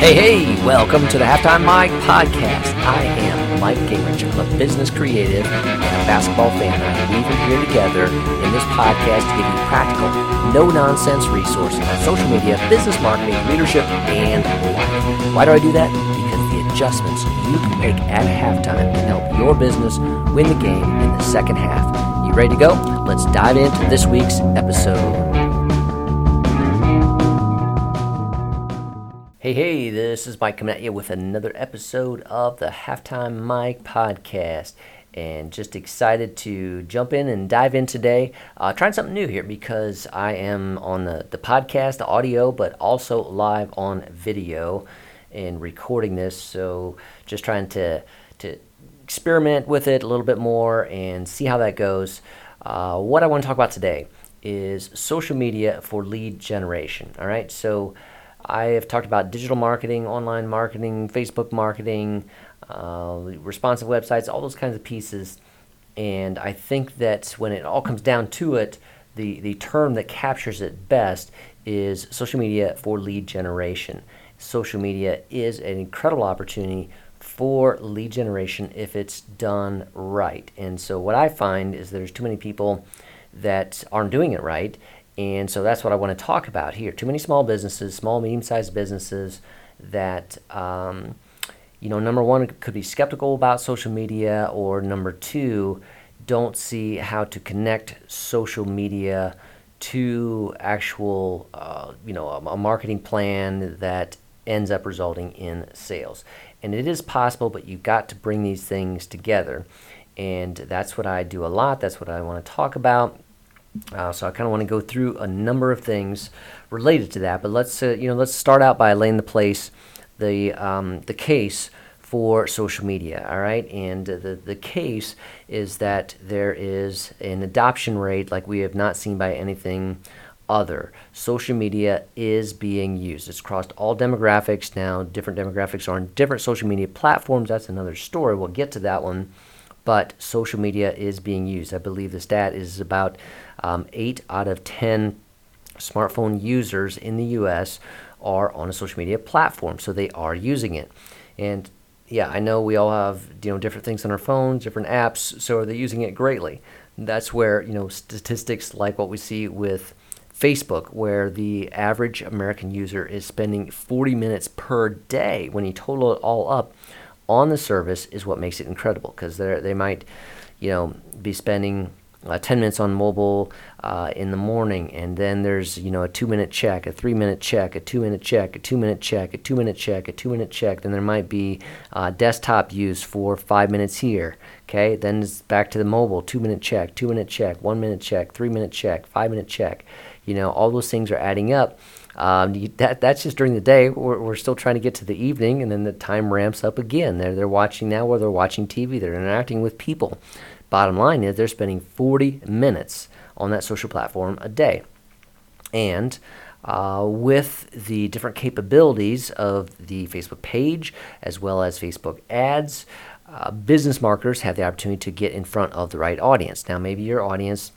Hey, welcome to the Halftime Mike Podcast. I am Mike Gayrich, a business creative and a basketball fan. We are here together in this podcast to give you practical, no-nonsense resources on social media, business marketing, leadership, and life. Why do I do that? Because the adjustments you can make at halftime can help your business win the game in the second half. You ready to go? Let's dive into this week's episode. Hey, this is Mike coming at you with another episode of the Halftime Mike Podcast, and just excited to jump in and dive in today. Trying something new here because I am on the podcast, the audio, but also live on video and recording this, so just trying to experiment with it a little bit more and see how that goes. What I want to talk about today is social media for lead generation, all right? So I have talked about digital marketing, online marketing, Facebook marketing, responsive websites, all those kinds of pieces. And I think that when it all comes down to it, the term that captures it best is social media for lead generation. Social media is an incredible opportunity for lead generation if it's done right. And so what I find is there's too many people that aren't doing it right. And so that's what I want to talk about here. Too many small businesses, small, medium-sized businesses that, number one, could be skeptical about social media, or number two, don't see how to connect social media to actual, a marketing plan that ends up resulting in sales. And it is possible, but you've got to bring these things together. And that's what I do a lot. That's what I want to talk about. So I kind of want to go through a number of things related to that, but let's start out by laying the case for social media. All right, and the case is that there is an adoption rate like we have not seen by anything other. Social media is being used. It's crossed all demographics now. Different demographics are on different social media platforms. That's another story. We'll get to that one. But social media is being used. I believe the stat is about 8 out of 10 smartphone users in the U.S. are on a social media platform, so they are using it. And yeah, I know we all have different things on our phones, different apps, so are they using it greatly? That's where statistics like what we see with Facebook, where the average American user is spending 40 minutes per day when you total it all up on the service is what makes it incredible, because they might be spending 10 minutes on mobile in the morning, and then there's a 2-minute check, a 3-minute check, a 2-minute check, a 2-minute check, a 2-minute check, a 2-minute check. Then there might be desktop use for 5 minutes here. Okay, then it's back to the mobile, 2-minute check, 2-minute check, 1-minute check, 3-minute check, 5-minute check. All those things are adding up. That's just during the day. We're still trying to get to the evening, and then the time ramps up again. They're watching now, or they're watching TV. They're interacting with people. Bottom line is they're spending 40 minutes on that social platform a day. And with the different capabilities of the Facebook page as well as Facebook ads, business marketers have the opportunity to get in front of the right audience. Now, maybe your audience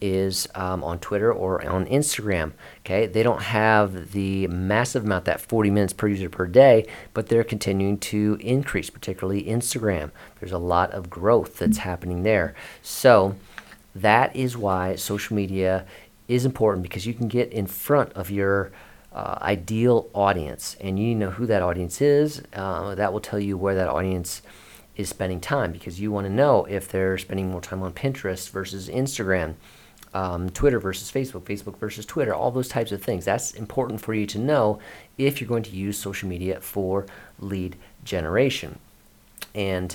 is on Twitter or on Instagram. Okay, they don't have the massive amount, that 40 minutes per user per day, but they're continuing to increase, particularly Instagram. There's a lot of growth that's happening there. So that is why social media is important, because you can get in front of your ideal audience, and you know who that audience is. That will tell you where that audience is spending time, because you want to know if they're spending more time on Pinterest versus Instagram, Twitter versus Facebook, Facebook versus Twitter, all those types of things. That's important for you to know if you're going to use social media for lead generation. And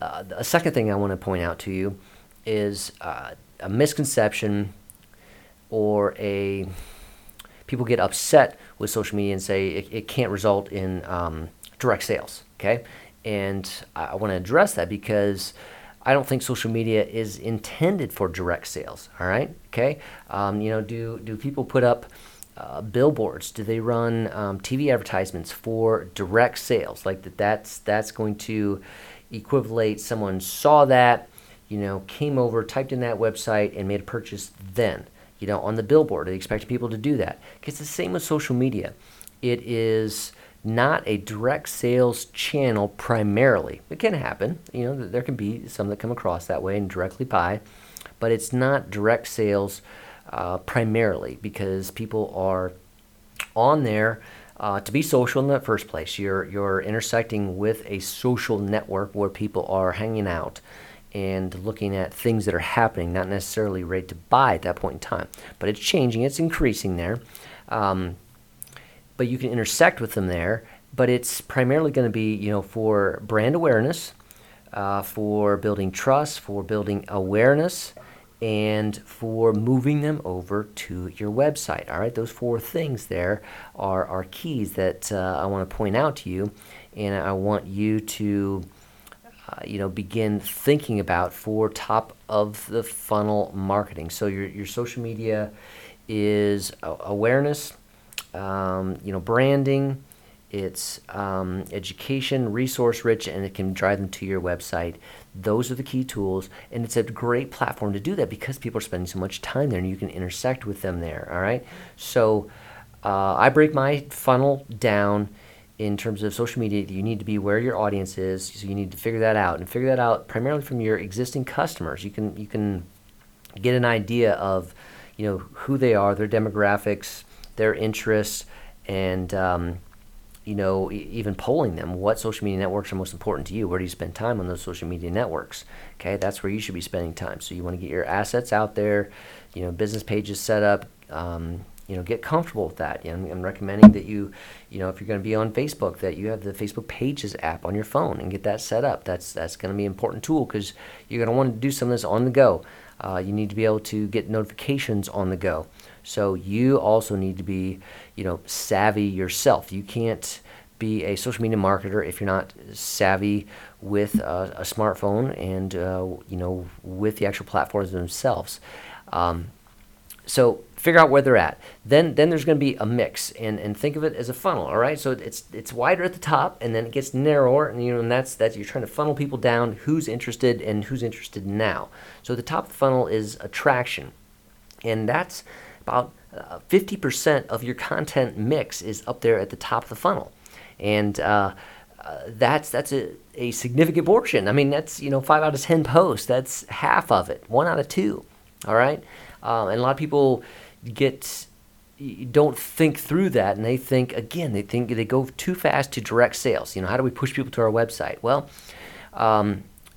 a second thing I want to point out to you is a misconception, or people get upset with social media and say it can't result in direct sales. Okay, and I want to address that, because I don't think social media is intended for direct sales, all right? Okay, do people put up billboards? Do they run TV advertisements for direct sales? Like that's going to equivalent someone saw that, came over, typed in that website, and made a purchase then. you know, on the billboard. They expect people to do that. It's the same with social media. It is not a direct sales channel primarily. It can happen. You know, there can be some that come across that way and directly buy, but it's not direct sales primarily, because people are on there to be social in the first place. You're intersecting with a social network where people are hanging out and looking at things that are happening, not necessarily ready to buy at that point in time. But it's changing. It's increasing there. But you can intersect with them there. But it's primarily going to be, you know, for brand awareness, for building trust, for building awareness, and for moving them over to your website. All right, those four things there are keys that I want to point out to you, and I want you to begin thinking about for top of the funnel marketing. So your social media is awareness, branding, it's education, resource rich, and it can drive them to your website. Those are the key tools, and it's a great platform to do that because people are spending so much time there, and you can intersect with them there. All right, so I break my funnel down in terms of social media. You need to be where your audience is, so you need to figure that out, and figure that out primarily from your existing customers. You can get an idea of, you know, who they are, their demographics, their interests, and even polling them. What social media networks are most important to you? Where do you spend time on those social media networks? Okay, that's where you should be spending time. So you want to get your assets out there, you know, business pages set up, get comfortable with that. I'm recommending that you if you're going to be on Facebook, that you have the Facebook Pages app on your phone and get that set up. That's going to be an important tool because you're going to want to do some of this on the go. You need to be able to get notifications on the go. So you also need to be, savvy yourself. You can't be a social media marketer if you're not savvy with a smartphone and, with the actual platforms themselves. So figure out where they're at. Then there's going to be a mix, and think of it as a funnel. All right, so it's wider at the top, and then it gets narrower, and and that's you're trying to funnel people down who's interested and who's interested now. So the top of the funnel is attraction, and that's about 50% of your content mix is up there at the top of the funnel, and that's a significant portion. I mean, that's 5 out of 10 posts. That's half of it. 1 out of 2. All right. And a lot of people don't think through that, and they think they go too fast to direct sales. How do we push people to our website? Well,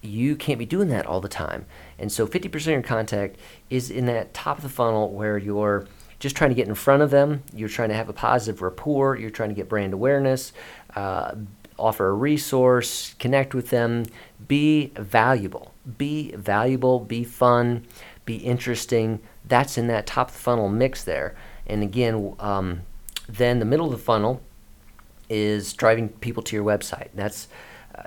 you can't be doing that all the time. And so 50% of your content is in that top of the funnel where you're just trying to get in front of them. You're trying to have a positive rapport. You're trying to get brand awareness, offer a resource, connect with them, be valuable, be fun, be interesting. That's in that top of the funnel mix there. And again, then the middle of the funnel is driving people to your website. That's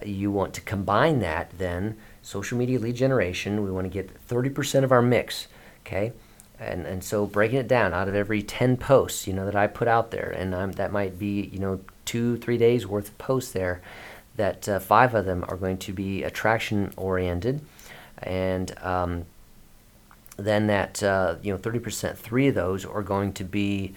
you want to combine that then, social media lead generation. We want to get 30% of our mix, okay? And so breaking it down out of every 10 posts, that I put out there, and that might be, 2-3 days worth of posts there, that 5 of them are going to be attraction oriented, and then that 30%, 3 of those are going to be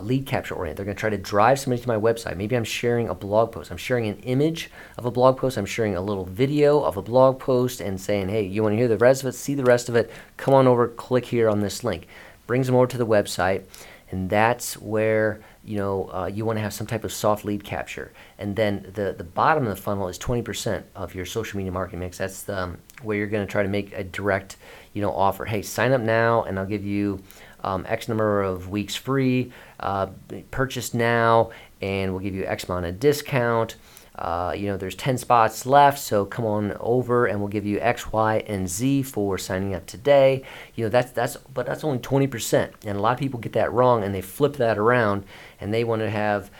lead capture oriented. They're going to try to drive somebody to my website. Maybe I'm sharing a blog post. I'm sharing an image of a blog post. I'm sharing a little video of a blog post and saying, hey, you want to hear the rest of it? See the rest of it? Come on over, click here on this link. Brings them over to the website, and that's where you want to have some type of soft lead capture. And then the bottom of the funnel is 20% of your social media marketing mix. That's where you're going to try to make a direct offer. Hey, sign up now and I'll give you X number of weeks free, purchase now and we'll give you X amount of discount. There's 10 spots left, so come on over and we'll give you X, Y, and Z for signing up today. But that's only 20%, and a lot of people get that wrong and they flip that around and they want to have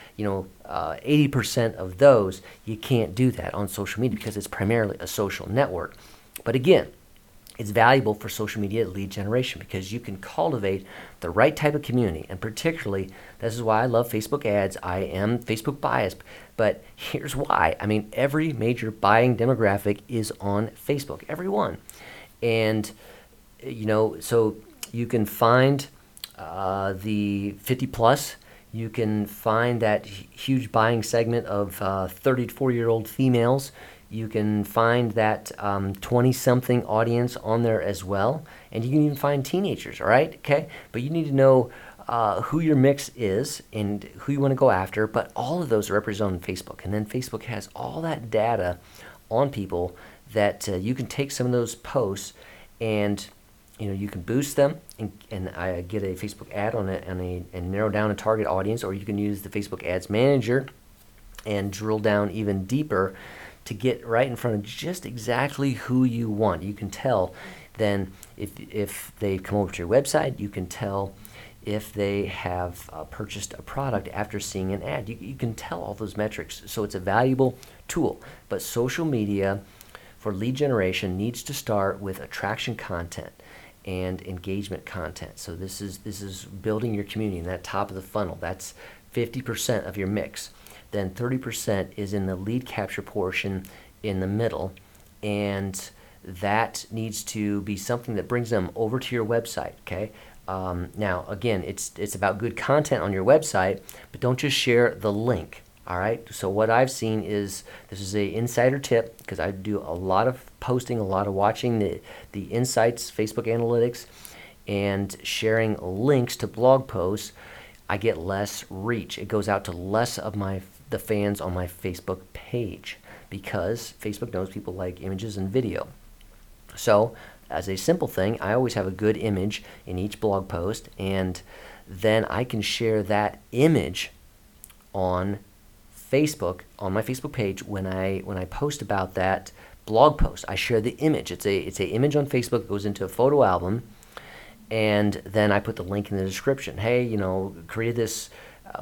80% of those. You can't do that on social media because it's primarily a social network. But again, it's valuable for social media lead generation because you can cultivate the right type of community. And particularly, this is why I love Facebook ads. I am Facebook biased, but here's why. I mean, every major buying demographic is on Facebook, everyone. And, so you can find the 50 plus. You can find that huge buying segment of 30 to 40-year-old females. You can find that 20-something audience on there as well. And you can even find teenagers, all right? Okay, but you need to know who your mix is and who you want to go after. But all of those are represented on Facebook. And then Facebook has all that data on people that you can take some of those posts and you can boost them and I get a Facebook ad on it and narrow down a target audience, or you can use the Facebook Ads Manager and drill down even deeper to get right in front of just exactly who you want. You can tell then if they come over to your website, you can tell if they have purchased a product after seeing an ad. You can tell all those metrics. So it's a valuable tool, but social media for lead generation needs to start with attraction content and engagement content. So this is building your community in that top of the funnel. That's 50% of your mix. Then 30% is in the lead capture portion in the middle, and that needs to be something that brings them over to your website. Okay. Now again, it's about good content on your website, but don't just share the link. All right. So what I've seen is, this is a insider tip, because I do a lot of posting, a lot of watching the insights, Facebook analytics, and sharing links to blog posts. I get less reach. It goes out to less of the fans on my Facebook page, because Facebook knows people like images and video. So as a simple thing, I always have a good image in each blog post, and then I can share that image on Facebook, on my Facebook page. When I post about that blog post, I share the image. It's a image on Facebook, goes into a photo album, and then I put the link in the description. Hey, created this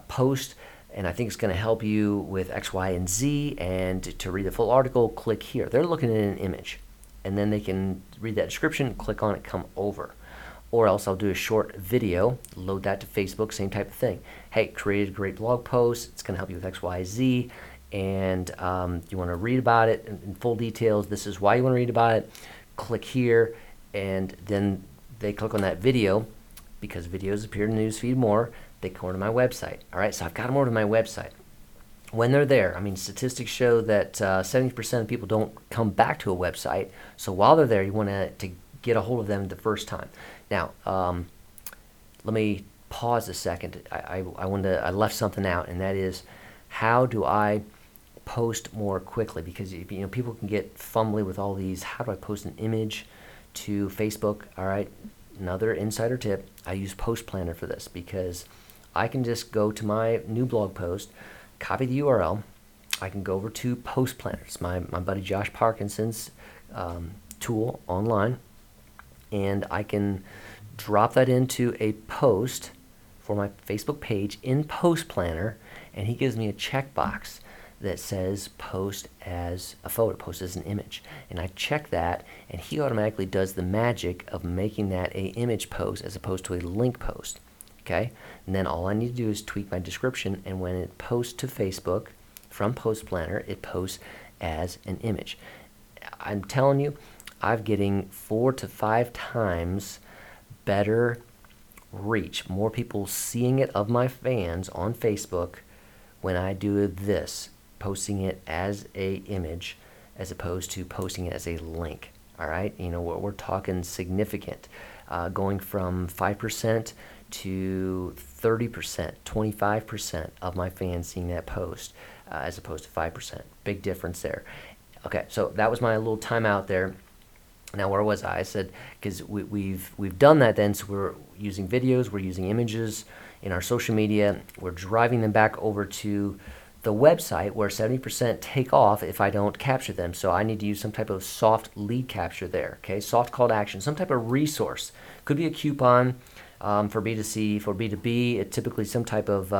post, and I think it's going to help you with X, Y, and Z, and to read the full article, click here. They're looking at an image, and then they can read that description, click on it, come over. Or else I'll do a short video, load that to Facebook, same type of thing. Hey, created a great blog post. It's going to help you with X, Y, Z, and you want to read about it in full details. This is why you want to read about it. Click here, and then they click on that video, because videos appear in the newsfeed more. They go to my website. All right, so I've got them over to my website. When they're there, statistics show that 70% of people don't come back to a website. So while they're there, you want to get a hold of them the first time. Now, let me pause a second. I left something out, and that is, how do I post more quickly? Because people can get fumbly with all these. How do I post an image to Facebook? All right, another insider tip. I use Post Planner for this, because I can just go to my new blog post, copy the URL. I can go over to Post Planner. It's my buddy Josh Parkinson's tool online, and I can drop that into a post for my Facebook page in Post Planner, and he gives me a checkbox that says post as a photo, post as an image. And I check that, and he automatically does the magic of making that a image post as opposed to a link post, okay? And then all I need to do is tweak my description, and when it posts to Facebook from Post Planner, it posts as an image. I'm telling you, I'm getting 4 to 5 times better reach, more people seeing it of my fans on Facebook when I do this, posting it as a image as opposed to posting it as a link. All right, we're talking significant, going from 5% to 30%, 25% of my fans seeing that post as opposed to 5%. Big difference there. Okay, so that was my little timeout there. Now, where was I? I said, because we've done that then, so we're using videos, we're using images in our social media, we're driving them back over to the website, where 70% take off if I don't capture them. So I need to use some type of soft lead capture there, okay? Soft call to action, some type of resource. Could be a coupon for B2C, for B2B, it's typically some type of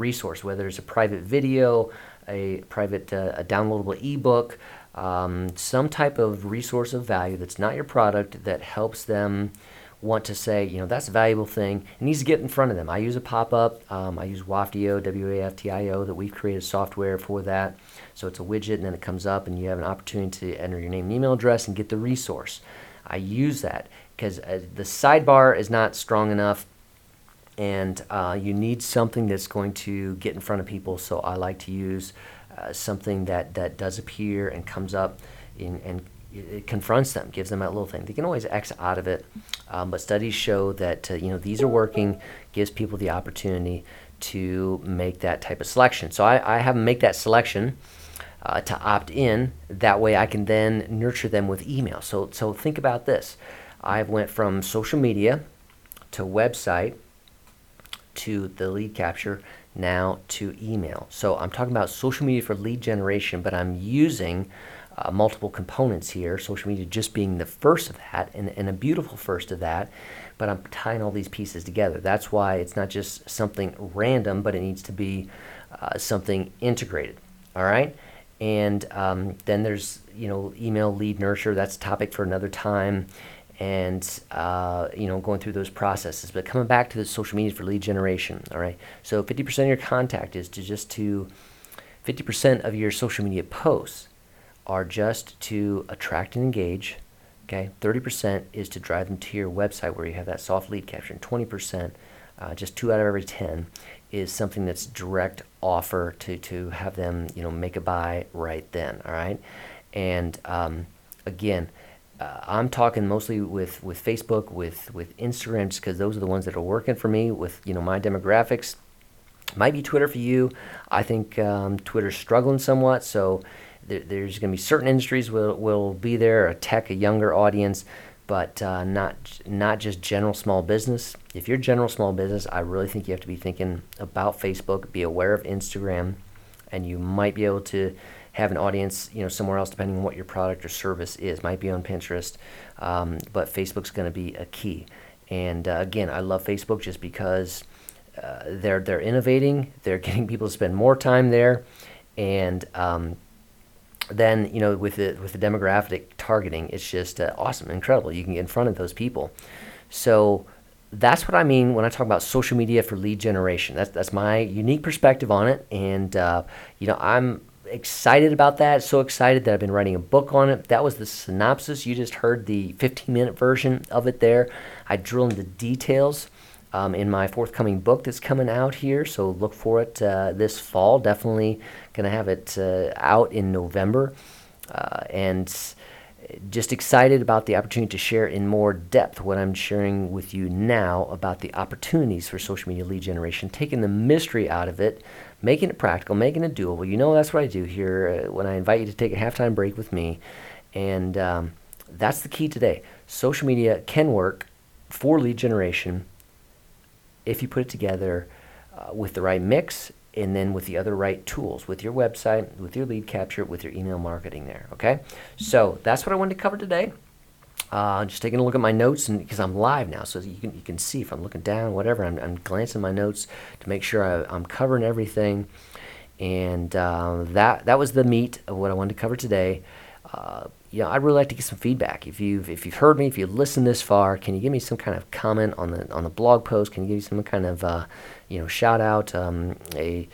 resource, whether it's a private video, a downloadable ebook, some type of resource of value that's not your product, that helps them want to say, that's a valuable thing. It needs to get in front of them. I use a pop-up. I use Waftio, W-A-F-T-I-O, that we've created software for that. So it's a widget, and then it comes up, and you have an opportunity to enter your name and email address and get the resource. I use that. because the sidebar is not strong enough, and you need something that's going to get in front of people. So I like to use something that does appear and comes up and it confronts them, gives them that little thing. They can always X out of it, but studies show that these are working, gives people the opportunity to make that type of selection. So I have them make that selection to opt in. That way I can then nurture them with email. So think about this. I went from social media to website to the lead capture, now to email. So I'm talking about social media for lead generation, but I'm using multiple components here, social media just being the first of that and a beautiful first of that, but I'm tying all these pieces together. That's why it's not just something random, but it needs to be something integrated, all right? And then there's email lead nurture. That's a topic for another time, and going through those processes. But coming back to the social media for lead generation, all right? So 50% of your contact is to just to 50% of your social media posts are just to attract and engage, okay? 30% is to drive them to your website where you have that soft lead capture, and 20%, just 2 out of every 10, is something that's direct offer to have them make a buy right then, all right? And again, I'm talking mostly with Facebook, with Instagram, just because those are the ones that are working for me with my demographics. Might be Twitter for you. I think Twitter's struggling somewhat, so there's going to be certain industries will be there, a tech, a younger audience, but not just general small business. If you're general small business, I really think you have to be thinking about Facebook, be aware of Instagram, and you might be able to have an audience, somewhere else, depending on what your product or service is. Might be on Pinterest, but Facebook's going to be a key. And again, I love Facebook just because they're innovating, they're getting people to spend more time there, and then with the demographic targeting, it's just awesome, incredible. You can get in front of those people. So that's what I mean when I talk about social media for lead generation. That's my unique perspective on it, and I'm excited about that. So excited that I've been writing a book on it. That was the synopsis. You just heard the 15-minute version of it there. I drill into details in my forthcoming book that's coming out here. So look for it this fall. Definitely going to have it out in November. And just excited about the opportunity to share in more depth what I'm sharing with you now about the opportunities for social media lead generation, taking the mystery out of it, making it practical, making it doable. That's what I do here when I invite you to take a halftime break with me. And that's the key today. Social media can work for lead generation if you put it together with the right mix and then with the other right tools, with your website, with your lead capture, with your email marketing there, okay? So that's what I wanted to cover today. Just taking a look at my notes, and because I'm live now, so you can see if I'm looking down, whatever, I'm glancing my notes to make sure I'm covering everything. And that was the meat of what I wanted to cover today. I'd really like to get some feedback. If you've heard me, if you've listened this far, can you give me some kind of comment on the blog post? Can you give me some kind of shout out, a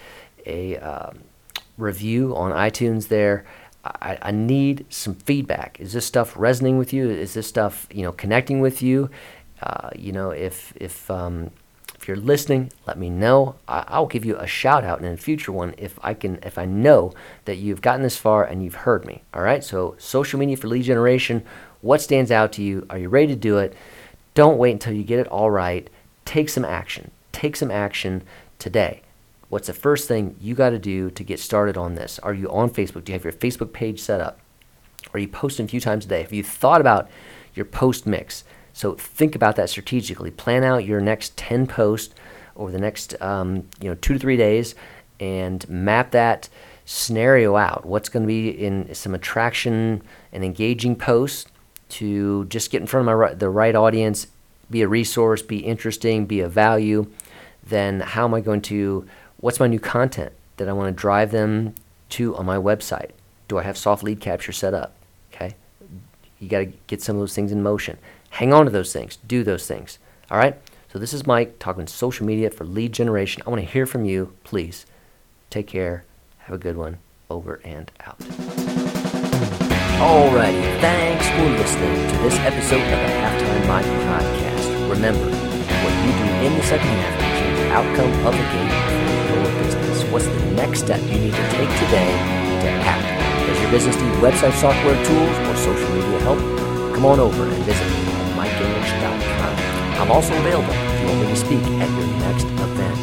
review on iTunes there? I need some feedback. Is this stuff resonating with you? Is this stuff connecting with you? If you're listening, let me know. I'll give you a shout out in a future one if I know that you've gotten this far and you've heard me. All right. So social media for lead generation. What stands out to you? Are you ready to do it? Don't wait until you get it all right. Take some action. Take some action today. What's the first thing you got to do to get started on this? Are you on Facebook? Do you have your Facebook page set up? Are you posting a few times a day? Have you thought about your post mix? So think about that strategically. Plan out your next 10 posts over the next 2 to 3 days and map that scenario out. What's going to be in some attraction and engaging posts to just get in front of the right audience, be a resource, be interesting, be of value. Then how am I going to... What's my new content that I want to drive them to on my website? Do I have soft lead capture set up? Okay, you got to get some of those things in motion. Hang on to those things. Do those things. All right? So this is Mike talking social media for lead generation. I want to hear from you. Please take care. Have a good one. Over and out. All righty. Thanks for listening to this episode of the Halftime Mike Mike Podcast. Remember, what you do in the second half will change the outcome of the game for your business. What's the next step you need to take today to act? Does your business need website software tools or social media help? Come on over and visit me at MikeGayrich.com. I'm also available if you want me to speak at your next event.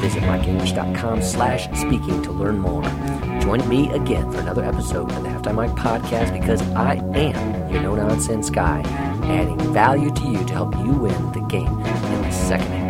Visit MikeGayrich.com/speaking to learn more. Join me again for another episode of the Halftime Mike Podcast, because I am your no-nonsense guy, adding value to you to help you win the game in the second half.